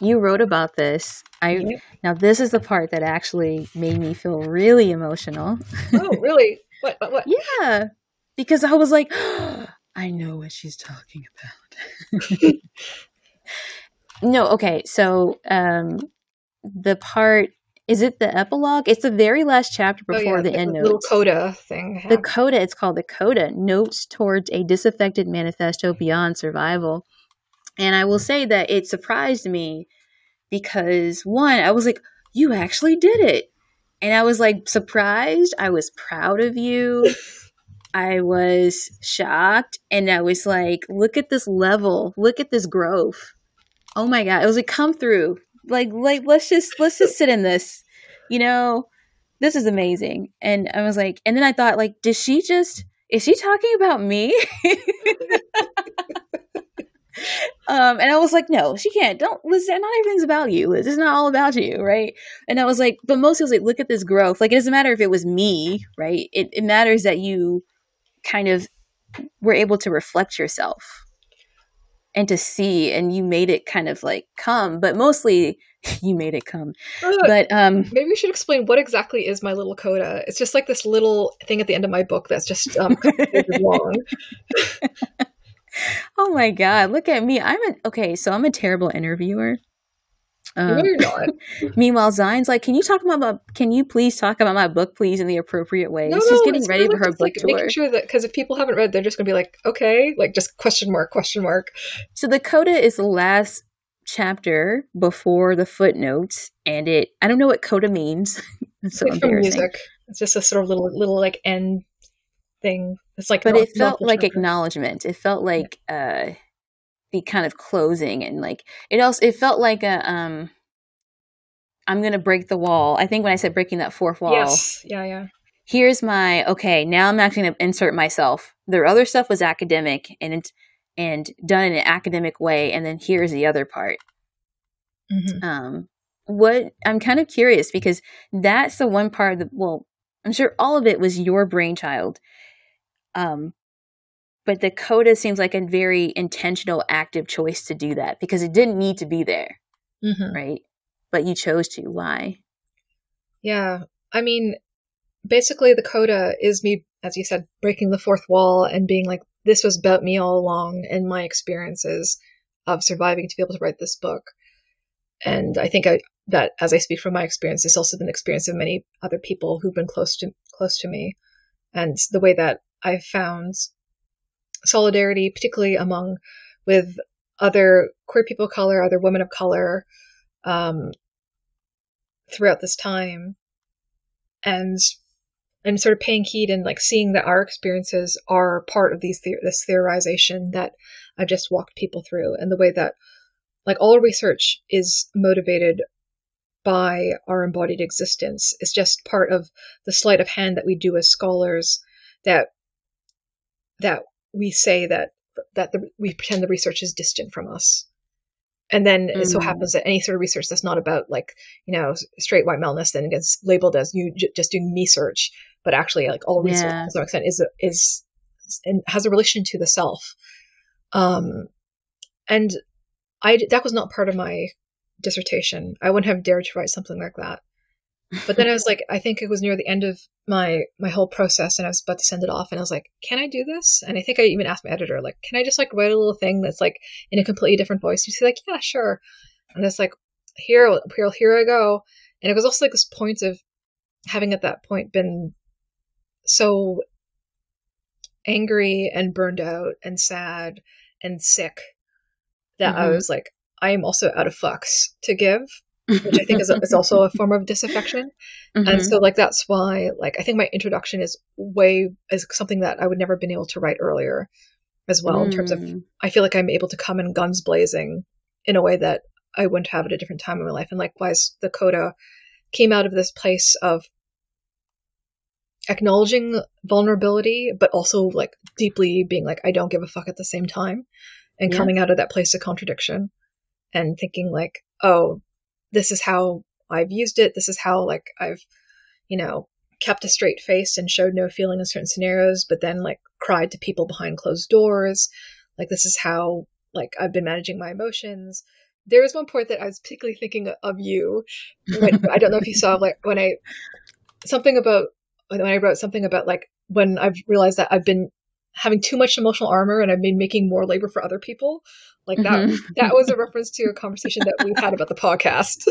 You wrote about this. I yep. Now this is the part that actually made me feel really emotional. Oh, really? What? What? what? Yeah, because I was like, oh, I know what she's talking about. No, okay. So um, the part is it the epilogue? It's the very last chapter before oh, yeah, the, the end notes. The little coda thing. The coda. It's called the coda. Notes towards a disaffected manifesto beyond survival. And I will say that it surprised me because, one, I was like, you actually did it. And I was like surprised. I was proud of you. I was shocked. And I was like, look at this level. Look at this growth. Oh, my God. It was like, come through. Like, like let's just let's just sit in this. You know, this is amazing. And I was like, and then I thought, like, did she just, is she talking about me? Um, and I was like, no, she can't. Don't listen. Not everything's about you, Liz. It's not all about you, right? And I was like, but mostly I was like, look at this growth. Like, it doesn't matter if it was me, right? It, it matters that you kind of were able to reflect yourself. and to see, and you made it kind of like come, but mostly you made it come. Uh, but um, maybe we should explain what exactly is my little coda. It's just like this little thing at the end of my book that's just um, long. Oh my God, look at me. I'm a, okay, so I'm a terrible interviewer. Um, no, you're not. Meanwhile, Zine's like, can you talk about my, can you please talk about my book, please, in the appropriate way? No, she's getting ready for her book like, tour. Making sure that, because if people haven't read, they're just going to be like, okay, like just question mark, question mark. So the coda is the last chapter before the footnotes, and it, I don't know what coda means. It's so like embarrassing. Music. It's just a sort of little, little like end thing. It's like, but no, it felt no like acknowledgement. It felt like, yeah. uh, the kind of closing, and like it also it felt like a um I'm gonna break the wall. I think when I said breaking that fourth wall, yes, yeah, yeah. Here's my okay. Now I'm not gonna insert myself. Their other stuff was academic and and done in an academic way, and then here's the other part. Mm-hmm. Um, what I'm kind of curious because that's the one part of the well, I'm sure all of it was your brainchild. Um. But the coda seems like a very intentional, active choice to do that because it didn't need to be there, mm-hmm. right? But you chose to. Why? Yeah. I mean, basically the coda is me, as you said, breaking the fourth wall and being like, this was about me all along and my experiences of surviving to be able to write this book. And I think I, that as I speak from my experience, it's also been the experience of many other people who've been close to close to me. And the way that I've found solidarity, particularly among with other queer people of color, other women of color, um, throughout this time, and and sort of paying heed and like seeing that our experiences are part of these the- this theorization that I've just walked people through, and the way that like all research is motivated by our embodied existence. It's just part of the sleight of hand that we do as scholars that that. we say that that the, we pretend the research is distant from us. And then mm-hmm. it so happens that any sort of research that's not about like, you know, straight white maleness then gets labeled as you j- just doing me search, but actually like all research yeah. to some extent is, is, is, and has a relation to the self. Um, and I, that was not part of my dissertation. I wouldn't have dared to write something like that. But then I was like, I think it was near the end of my, my whole process and I was about to send it off and I was like, can I do this? And I think I even asked my editor, like, can I just like write a little thing that's like in a completely different voice? And she's like, yeah, sure. And it's like, here, here, here I go. And it was also like this point of having at that point been so angry and burned out and sad and sick that mm-hmm. I was like, I am also out of fucks to give. Which I think is, is also a form of disaffection. Mm-hmm. And so like, that's why, like, I think my introduction is way is something that I would never have been able to write earlier as well, mm. in terms of, I feel like I'm able to come in guns blazing in a way that I wouldn't have at a different time in my life. And likewise, the coda came out of this place of acknowledging vulnerability, but also like deeply being like, I don't give a fuck at the same time, and yeah. coming out of that place of contradiction and thinking like, oh, this is how I've used it. This is how, like, I've, you know, kept a straight face and showed no feeling in certain scenarios, but then, like, cried to people behind closed doors. Like, this is how, like, I've been managing my emotions. There was one point that I was particularly thinking of you. When, I don't know if you saw, like, when I, something about, when I wrote something about, like, when I've realized that I've been having too much emotional armor and I've been making more labor for other people. Like that, mm-hmm. that was a reference to a conversation that we've had about the podcast.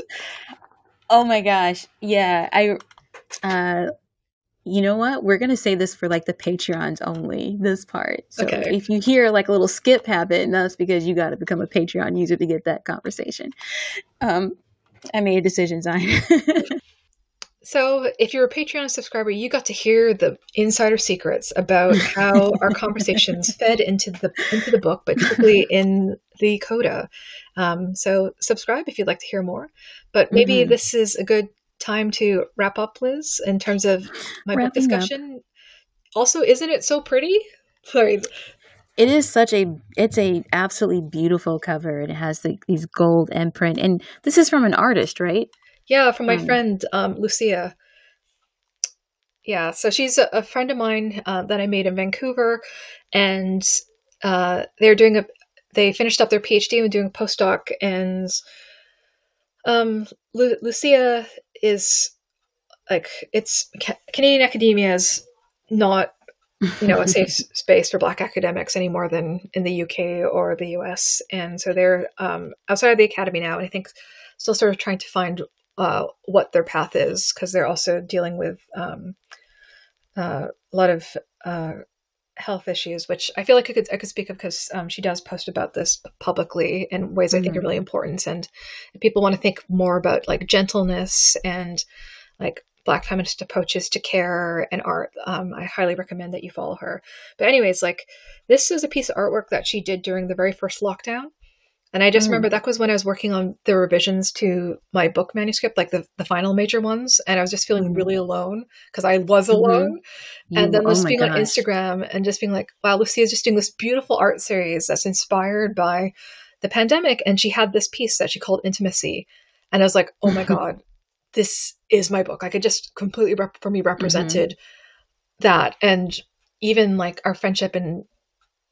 Oh my gosh. Yeah. I, uh, you know what? We're going to say this for like the Patreons only, this part. So okay. If you hear like a little skip habit, that's because you got to become a Patreon user to get that conversation. Um, I made a decision, Xine. So if you're a Patreon subscriber, you got to hear the insider secrets about how our conversations fed into the into the book, but particularly in the coda. Um, so subscribe if you'd like to hear more. But maybe mm-hmm. this is a good time to wrap up, Liz, in terms of my Wrapping book discussion. Up. Also, isn't it so pretty? Sorry. It is such a, it's a absolutely beautiful cover. It has the, these gold imprint. And this is from an artist, right? Yeah, from my um, friend, um, Lucia. Yeah, so she's a, a friend of mine uh, that I made in Vancouver, and uh, they're doing a They finished up their PhD and doing postdoc, and um, Lu- Lucia is like, it's ca- Canadian academia is not, you know, a safe space for Black academics any more than in the U K or the U S. And so they're um, outside of the academy now, and I think still sort of trying to find uh, what their path is, because they're also dealing with um, uh, a lot of uh, health issues, which I feel like I could I could speak of, because um, she does post about this publicly in ways I think mm-hmm. are really important. And if people want to think more about like gentleness and like Black feminist approaches to care and art, um, I highly recommend that you follow her. But anyways, like, this is a piece of artwork that she did during the very first lockdown. And I just mm. remember that was when I was working on the revisions to my book manuscript, like the, the final major ones. And I was just feeling mm. really alone, because I was alone. Mm-hmm. You, and then just oh being gosh. on Instagram and just being like, wow, Lucia's just doing this beautiful art series that's inspired by the pandemic. And she had this piece that she called Intimacy. And I was like, oh my God, this is my book. I could just completely, rep- for me, represented mm-hmm. that. And even like our friendship and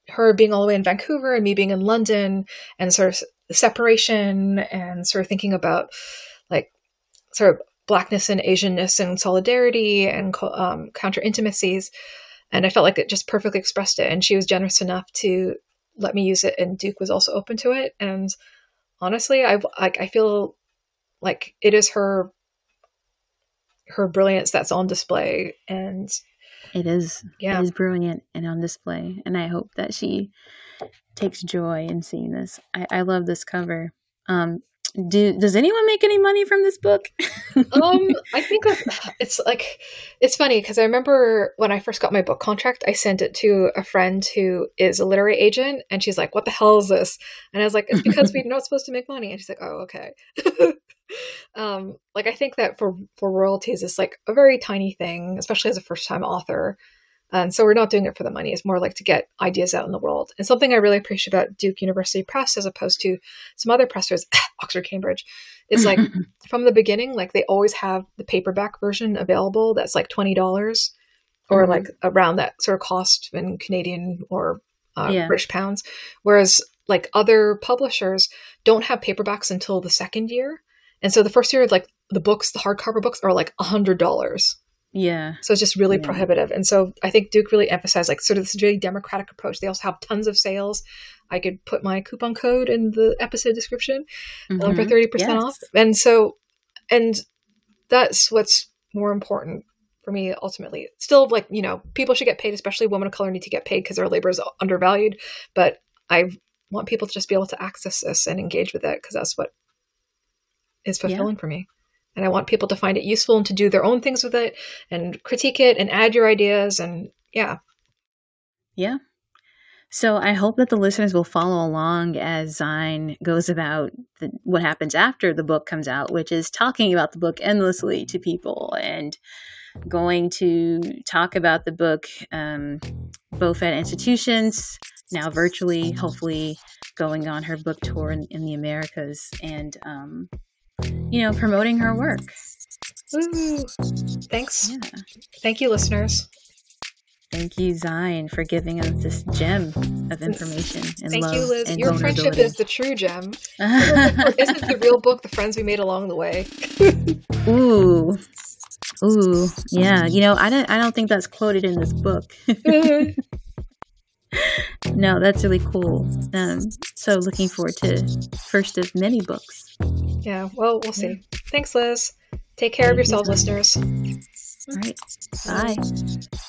her being all the way in Vancouver and me being in London, and sort of the separation, and sort of thinking about like sort of Blackness and Asianness and solidarity and um, counter intimacies. And I felt like it just perfectly expressed it. And she was generous enough to let me use it. And Duke was also open to it. And honestly, I, I, I feel like it is her, her brilliance that's on display. And It is, yeah. it is brilliant and on display. And I hope that she takes joy in seeing this. I, I love this cover. Um, do does anyone make any money from this book? um, I think that it's like, it's funny, because I remember when I first got my book contract, I sent it to a friend who is a literary agent, and she's like, what the hell is this? And I was like, it's because we're not supposed to make money. And she's like, oh, okay. Um, like, I think that for, for royalties, it's like a very tiny thing, especially as a first time author. And so we're not doing it for the money. It's more like to get ideas out in the world. And something I really appreciate about Duke University Press, as opposed to some other pressers, Oxford, Cambridge, is like from the beginning, like they always have the paperback version available. That's like twenty dollars mm-hmm. or like around that sort of cost in Canadian or uh, yeah. British pounds. Whereas like other publishers don't have paperbacks until the second year. And so the first year, like the books, the hardcover books are like a hundred dollars. Yeah. So it's just really yeah. prohibitive. And so I think Duke really emphasized like sort of this really democratic approach. They also have tons of sales. I could put my coupon code in the episode description mm-hmm. um, for thirty percent yes. off. And so, and that's what's more important for me ultimately. Still, like, you know, people should get paid, especially women of color need to get paid because their labor is undervalued. But I want people to just be able to access this and engage with it, because that's what is fulfilling yeah. for me. And I want people to find it useful and to do their own things with it and critique it and add your ideas. And yeah. Yeah. So I hope that the listeners will follow along as Xine goes about the, what happens after the book comes out, which is talking about the book endlessly to people and going to talk about the book um, both at institutions, now virtually, hopefully going on her book tour in, in the Americas, and, um, you know, promoting her work. Ooh, thanks. Yeah. Thank you, listeners. Thank you, Xine, for giving us this gem of information and Thank love you, Liz. And your friendship is the true gem. Isn't the real book the friends we made along the way? Ooh. Ooh. Yeah. You know, I don't, I don't think that's quoted in this book. No, that's really cool. Um, so looking forward to first of many books. Yeah, well, we'll see. Thanks, Liz. Take care of yourselves, listeners. All right. Bye.